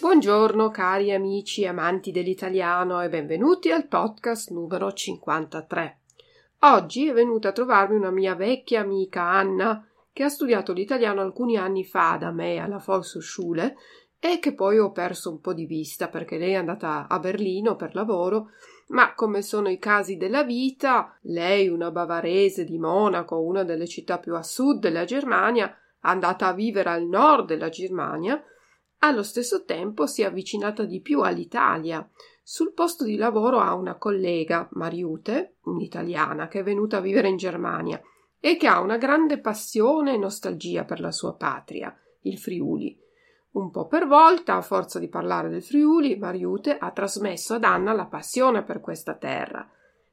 Buongiorno cari amici amanti dell'italiano e benvenuti al podcast numero 53. Oggi è venuta a trovarmi una mia vecchia amica Anna, che ha studiato l'italiano alcuni anni fa da me alla Volkshochschule e che poi ho perso un po' di vista perché lei è andata a Berlino per lavoro, ma come sono i casi della vita, lei, una bavarese di Monaco, una delle città più a sud della Germania, è andata a vivere al nord della Germania. Allo stesso tempo si è avvicinata di più all'Italia. Sul posto di lavoro ha una collega, Mariute, un'italiana, che è venuta a vivere in Germania e che ha una grande passione e nostalgia per la sua patria, il Friuli. Un po' per volta, a forza di parlare del Friuli, Mariute ha trasmesso ad Anna la passione per questa terra.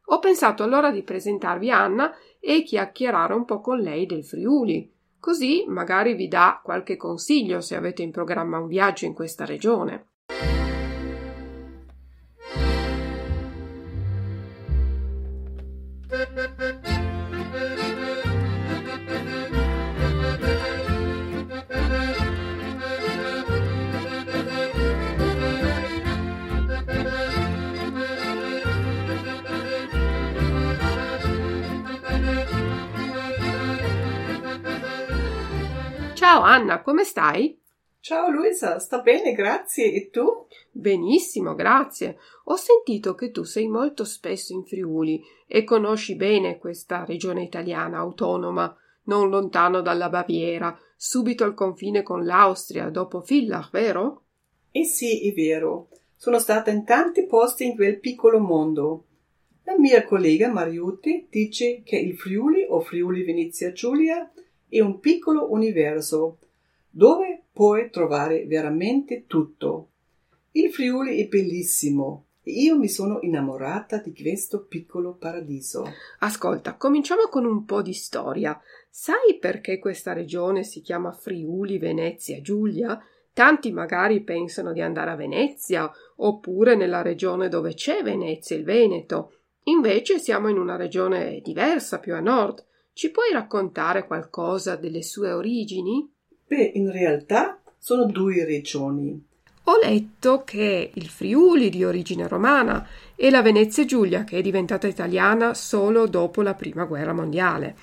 Ho pensato allora di presentarvi Anna e chiacchierare un po' con lei del Friuli. Così magari vi dà qualche consiglio se avete in programma un viaggio in questa regione. Ciao Anna, come stai? Ciao Luisa, sto bene, grazie. E tu? Benissimo, grazie. Ho sentito che tu sei molto spesso in Friuli e conosci bene questa regione italiana autonoma, non lontano dalla Baviera, subito al confine con l'Austria, dopo Villach, vero? Eh sì, è vero. Sono stata in tanti posti in quel piccolo mondo. La mia collega Mariotti dice che il Friuli o Friuli Venezia Giulia è un piccolo universo dove puoi trovare veramente tutto. Il Friuli è bellissimo e io mi sono innamorata di questo piccolo paradiso. Ascolta, cominciamo con un po' di storia. Sai perché questa regione si chiama Friuli Venezia Giulia? Tanti magari pensano di andare a Venezia oppure nella regione dove c'è Venezia, il Veneto. Invece siamo in una regione diversa, più a nord. Ci puoi raccontare qualcosa delle sue origini? Beh, in realtà sono due regioni. Ho letto che il Friuli di origine romana e la Venezia Giulia, che è diventata italiana solo dopo la Prima Guerra Mondiale.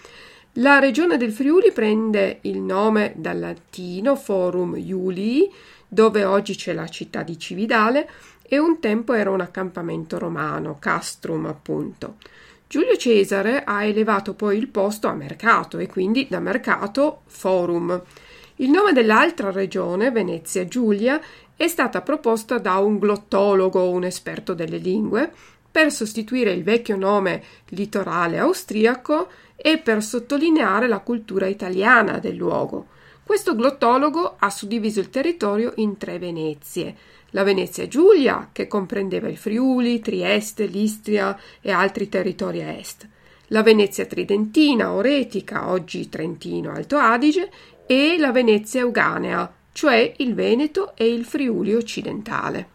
La regione del Friuli prende il nome dal latino Forum Iulii, dove oggi c'è la città di Cividale, e un tempo era un accampamento romano, castrum appunto. Giulio Cesare ha elevato poi il posto a mercato e quindi da mercato Forum. Il nome dell'altra regione, Venezia Giulia, è stata proposta da un glottologo, un esperto delle lingue, per sostituire il vecchio nome litorale austriaco e per sottolineare la cultura italiana del luogo. Questo glottologo ha suddiviso il territorio in 3 Venezie. La Venezia Giulia, che comprendeva il Friuli, Trieste, l'Istria e altri territori a est. la Venezia Tridentina o Retica, oggi Trentino-Alto Adige, e la Venezia Euganea, cioè il Veneto e il Friuli occidentale.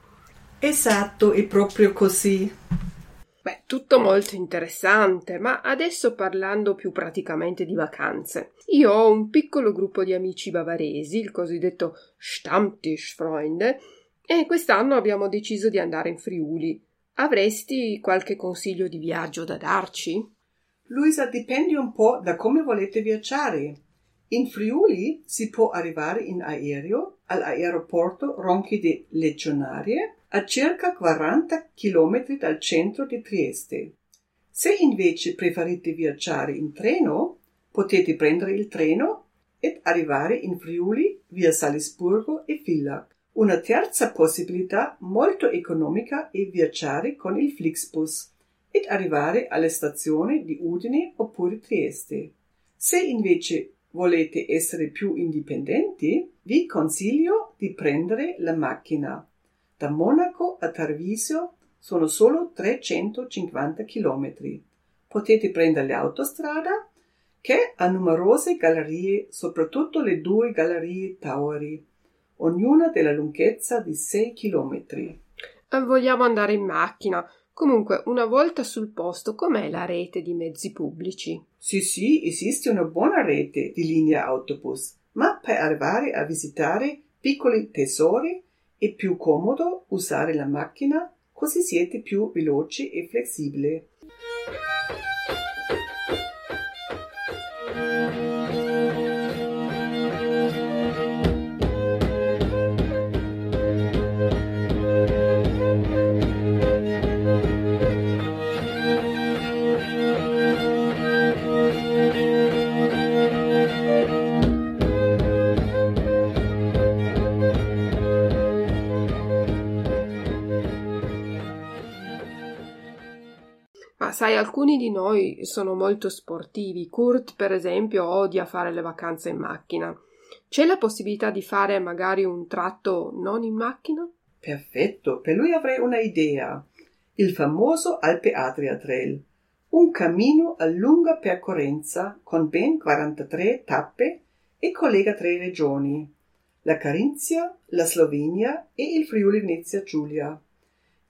Esatto, è proprio così. Beh, tutto molto interessante, ma adesso parlando più praticamente di vacanze. Io ho un piccolo gruppo di amici bavaresi, il cosiddetto Stammtischfreunde, e quest'anno abbiamo deciso di andare in Friuli. Avresti qualche consiglio di viaggio da darci? Luisa, dipende un po' da come volete viaggiare. In Friuli si può arrivare in aereo all'aeroporto Ronchi di Legionari a circa 40 km dal centro di Trieste. Se invece preferite viaggiare in treno, potete prendere il treno ed arrivare in Friuli via Salisburgo e Villach. Una terza possibilità molto economica è viaggiare con il Flixbus ed arrivare alle stazioni di Udine oppure Trieste. Se invece volete essere più indipendenti, vi consiglio di prendere la macchina. Da Monaco a Tarvisio sono solo 350 km. Potete prendere l'autostrada che ha numerose gallerie, soprattutto le due gallerie Tauri, ognuna della lunghezza di 6 km. Vogliamo andare in macchina. Comunque, una volta sul posto, com'è la rete di mezzi pubblici? Sì, esiste una buona rete di linea autobus, ma per arrivare a visitare piccoli tesori è più comodo usare la macchina, così siete più veloci e flessibili. Sai, alcuni di noi sono molto sportivi. Kurt, per esempio, odia fare le vacanze in macchina. C'è la possibilità di fare magari un tratto non in macchina? Perfetto, per lui avrei una idea. Il famoso Alpe Adria Trail, un cammino a lunga percorrenza con ben 43 tappe e collega 3 regioni, la Carinzia, la Slovenia e il Friuli Venezia Giulia.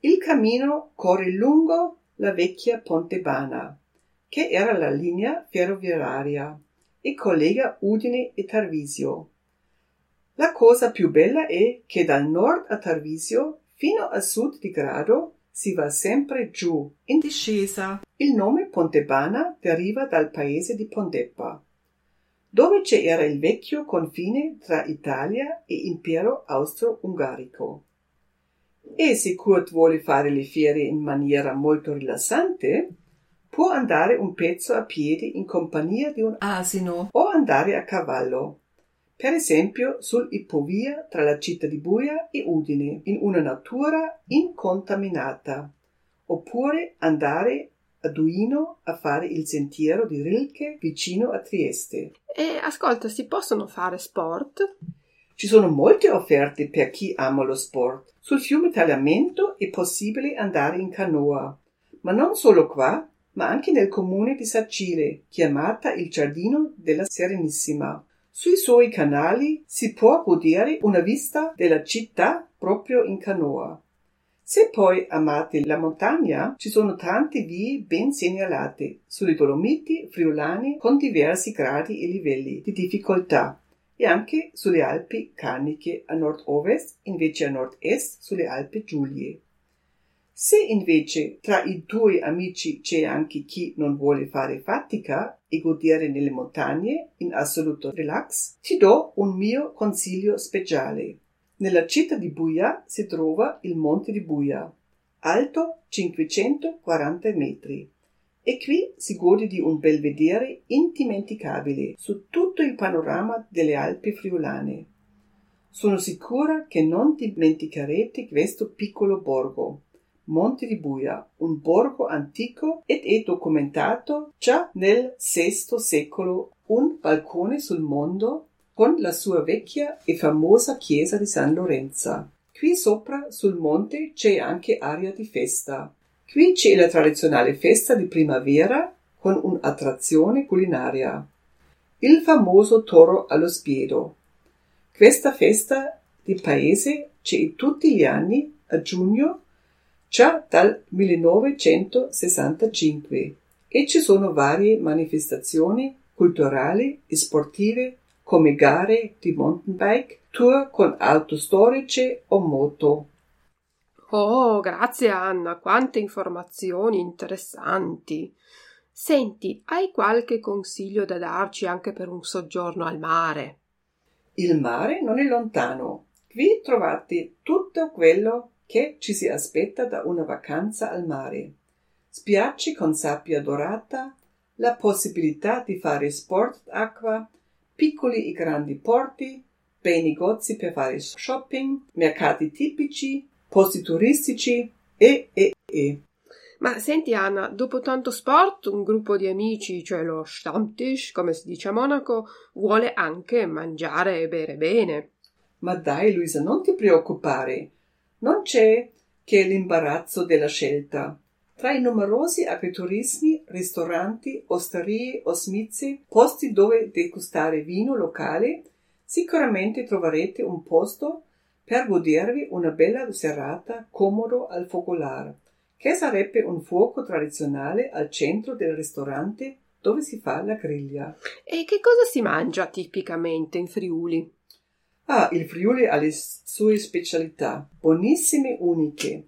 Il cammino corre lungo la vecchia Pontebana, che era la linea ferroviaria e collega Udine e Tarvisio. La cosa più bella è che dal nord a Tarvisio fino a sud di Grado si va sempre giù, in discesa. Il nome Pontebana deriva dal paese di Pontebba, dove c'era il vecchio confine tra Italia e Impero Austro-Ungarico. E se Kurt vuole fare le ferie in maniera molto rilassante, può andare un pezzo a piedi in compagnia di un asino o andare a cavallo, per esempio sul ippovia tra la città di Buia e Udine, in una natura incontaminata, oppure andare a Duino a fare il sentiero di Rilke vicino a Trieste. E ascolta, si possono fare sport? Ci sono molte offerte per chi ama lo sport. Sul fiume Tagliamento è possibile andare in canoa, ma non solo qua, ma anche nel comune di Sacile, chiamata il Giardino della Serenissima. Sui suoi canali si può godere una vista della città proprio in canoa. Se poi amate la montagna, ci sono tante vie ben segnalate sulle Dolomiti friulane con diversi gradi e livelli di difficoltà, e anche sulle Alpi Carniche a nord-ovest, invece a nord-est sulle Alpi Giulie. Se invece tra i due amici c'è anche chi non vuole fare fatica e godere nelle montagne in assoluto relax, ti do un mio consiglio speciale. Nella città di Buia si trova il Monte di Buia, alto 540 metri. E qui si gode di un belvedere indimenticabile su tutto il panorama delle Alpi friulane. Sono sicura che non dimenticherete questo piccolo borgo, Monte di Buia, un borgo antico ed è documentato già nel VI secolo, un balcone sul mondo con la sua vecchia e famosa chiesa di San Lorenzo. Qui sopra sul monte c'è anche aria di festa. Qui c'è la tradizionale festa di primavera con un'attrazione culinaria, il famoso toro allo spiedo. Questa festa di paese c'è tutti gli anni a giugno, già dal 1965, e ci sono varie manifestazioni culturali e sportive come gare di mountain bike, tour con auto storiche o moto. Oh, grazie Anna, quante informazioni interessanti. Senti, hai qualche consiglio da darci anche per un soggiorno al mare? Il mare non è lontano. Qui trovate tutto quello che ci si aspetta da una vacanza al mare. Spiagge con sabbia dorata, la possibilità di fare sport d'acqua, piccoli e grandi porti, bei negozi per fare shopping, mercati tipici, posti turistici e. Ma senti Anna, dopo tanto sport, un gruppo di amici, cioè lo Stammtisch, come si dice a Monaco, vuole anche mangiare e bere bene. Ma dai Luisa, non ti preoccupare. Non c'è che l'imbarazzo della scelta. Tra i numerosi agriturismi, ristoranti, osterie o smizi, posti dove degustare vino locale, sicuramente troverete un posto per godervi una bella serata comodo al focolare, che sarebbe un fuoco tradizionale al centro del ristorante dove si fa la griglia. E che cosa si mangia tipicamente in Friuli? Ah, il Friuli ha le sue specialità, buonissime, uniche.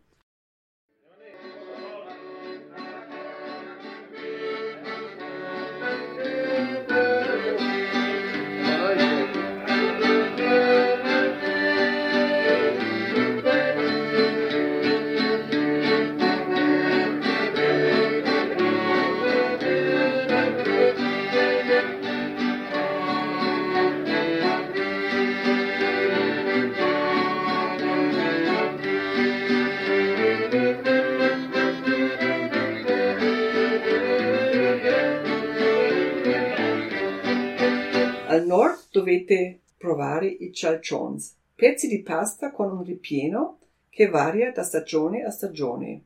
Dovete provare i calzones, pezzi di pasta con un ripieno che varia da stagione a stagione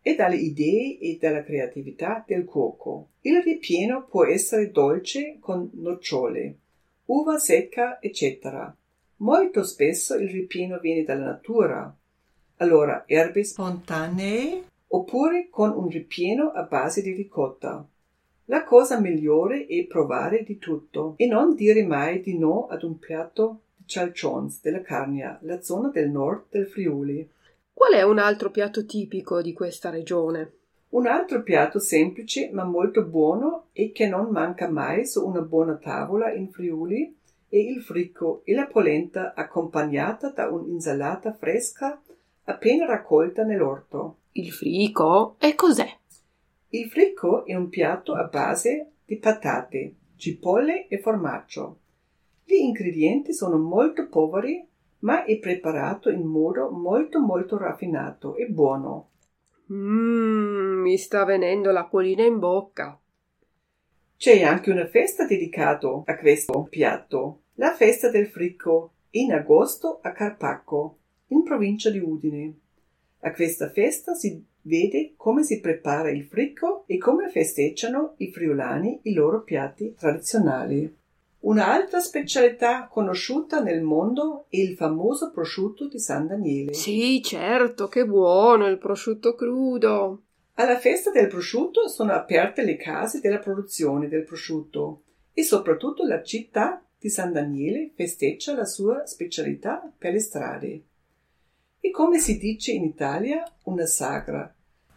e dalle idee e dalla creatività del cuoco. Il ripieno può essere dolce con nocciole, uva secca, eccetera. Molto spesso il ripieno viene dalla natura, allora erbe spontanee, oppure con un ripieno a base di ricotta. La cosa migliore è provare di tutto e non dire mai di no ad un piatto di calzones della Carnia, la zona del nord del Friuli. Qual è un altro piatto tipico di questa regione? Un altro piatto semplice ma molto buono e che non manca mai su una buona tavola in Friuli è il fricco e la polenta accompagnata da un'insalata fresca appena raccolta nell'orto. Il fricco? E cos'è? Il fricco è un piatto a base di patate, cipolle e formaggio. Gli ingredienti sono molto poveri, ma è preparato in modo molto molto raffinato e buono. Mi sta venendo l'acquolina in bocca. C'è anche una festa dedicata a questo piatto, la festa del fricco, in agosto a Carpaccio, in provincia di Udine. A questa festa si vede come si prepara il fricco e come festeggiano i friulani i loro piatti tradizionali. Un'altra specialità conosciuta nel mondo è il famoso prosciutto di San Daniele. Sì, certo, che buono il prosciutto crudo! Alla festa del prosciutto sono aperte le case della produzione del prosciutto e soprattutto la città di San Daniele festeggia la sua specialità per le strade. E come si dice in Italia, una sagra,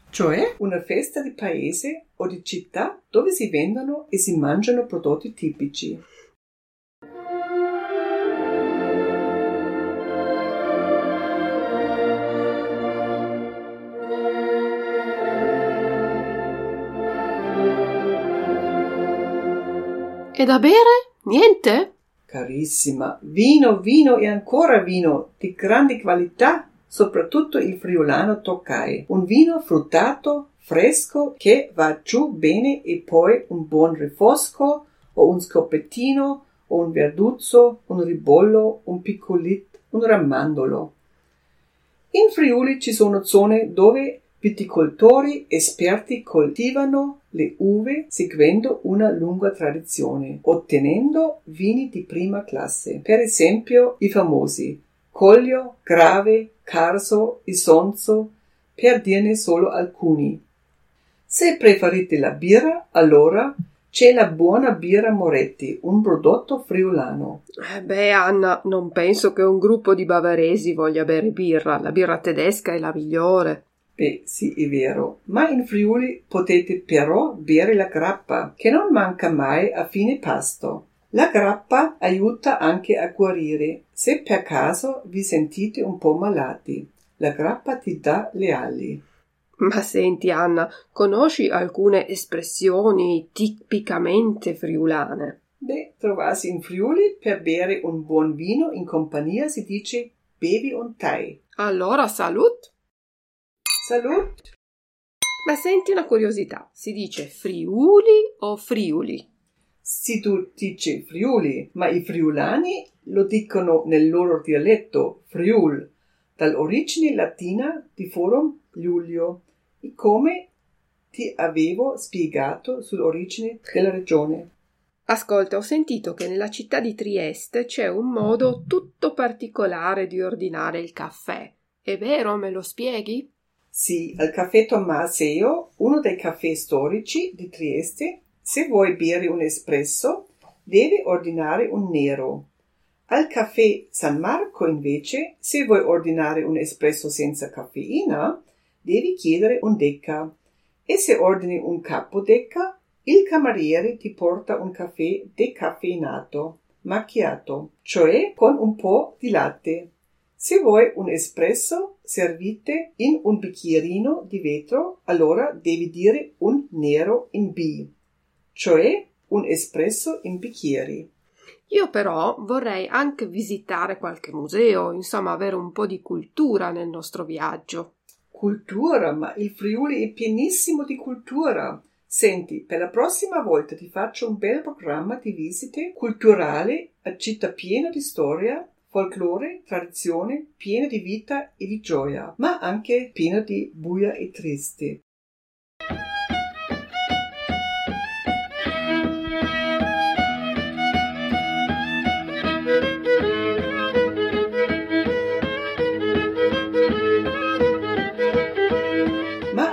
cioè una festa di paese o di città dove si vendono e si mangiano prodotti tipici. E da bere? Niente? Carissima, vino, vino e ancora vino di grande qualità. Soprattutto il friulano Toccai, un vino fruttato, fresco, che va giù bene e poi un buon rinfresco o un scopettino o un verduzzo, un ribollo, un piccolit, un rammandolo. In Friuli ci sono zone dove Viticoltori esperti coltivano le uve seguendo una lunga tradizione, ottenendo vini di prima classe. Per esempio i famosi Coglio, Grave, Carso, Isonzo, per dirne solo alcuni. Se preferite la birra, allora c'è la buona birra Moretti, un prodotto friulano. Beh, Anna, non penso che un gruppo di bavaresi voglia bere birra. La birra tedesca è la migliore. Beh, sì, è vero. Ma in Friuli potete però bere la grappa, che non manca mai a fine pasto. La grappa aiuta anche a guarire, se per caso vi sentite un po' malati. La grappa ti dà le ali. Ma senti, Anna, conosci alcune espressioni tipicamente friulane? Beh, trovarsi in Friuli per bere un buon vino in compagnia si dice bevi un tai. Allora, salut! Salut! Ma senti una curiosità, si dice Friuli o Friuli? Si tu dici Friuli, ma i friulani lo dicono nel loro dialetto, Friul, dall'origine latina di Forum Iulii. E come ti avevo spiegato sull'origine della regione. Ascolta, ho sentito che nella città di Trieste c'è un modo tutto particolare di ordinare il caffè. È vero? Me lo spieghi? Sì, al caffè Tommaseo, uno dei caffè storici di Trieste, se vuoi bere un espresso, devi ordinare un nero. Al caffè San Marco, invece, se vuoi ordinare un espresso senza caffeina, devi chiedere un deca. E se ordini un capodeca, il cameriere ti porta un caffè decaffeinato, macchiato, cioè con un po' di latte. Se vuoi un espresso servite in un bicchierino di vetro, allora devi dire un nero in B, cioè un espresso in bicchieri. Io però vorrei anche visitare qualche museo, insomma avere un po' di cultura nel nostro viaggio. Cultura, ma il Friuli è pienissimo di cultura. Senti, per la prossima volta ti faccio un bel programma di visite culturali a città piena di storia, folklore, tradizione, piena di vita e di gioia, ma anche piena di buia e triste.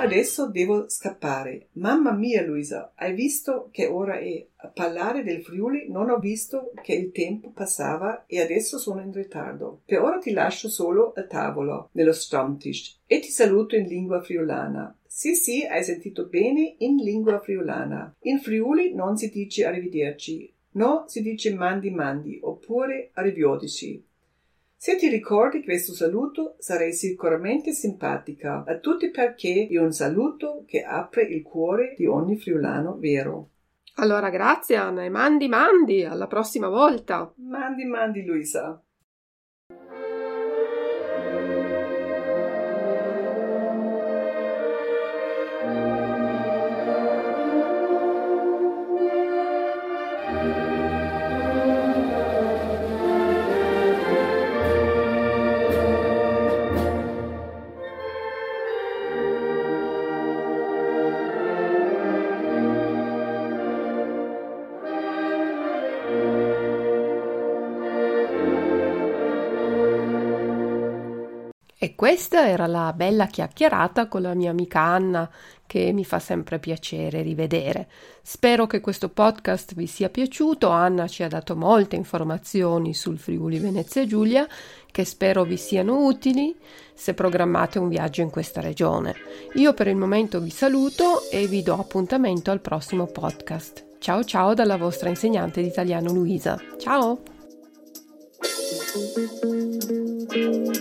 Adesso devo scappare. Mamma mia, Luisa, hai visto che ora è? A parlare del Friuli non ho visto che il tempo passava e adesso sono in ritardo. Per ora ti lascio solo a tavola, nello Stammtisch, e ti saluto in lingua friulana. Sì, sì, hai sentito bene, in lingua friulana. In Friuli non si dice arrivederci, no, si dice mandi mandi, oppure arrivederci. Se ti ricordi questo saluto, sarei sicuramente simpatica a tutti perché è un saluto che apre il cuore di ogni friulano vero. Allora grazie Anna e mandi mandi, alla prossima volta. Mandi mandi Luisa. E questa era la bella chiacchierata con la mia amica Anna, che mi fa sempre piacere rivedere. Spero che questo podcast vi sia piaciuto. Anna ci ha dato molte informazioni sul Friuli Venezia Giulia, che spero vi siano utili se programmate un viaggio in questa regione. Io per il momento vi saluto e vi do appuntamento al prossimo podcast. Ciao ciao dalla vostra insegnante di italiano Luisa. Ciao!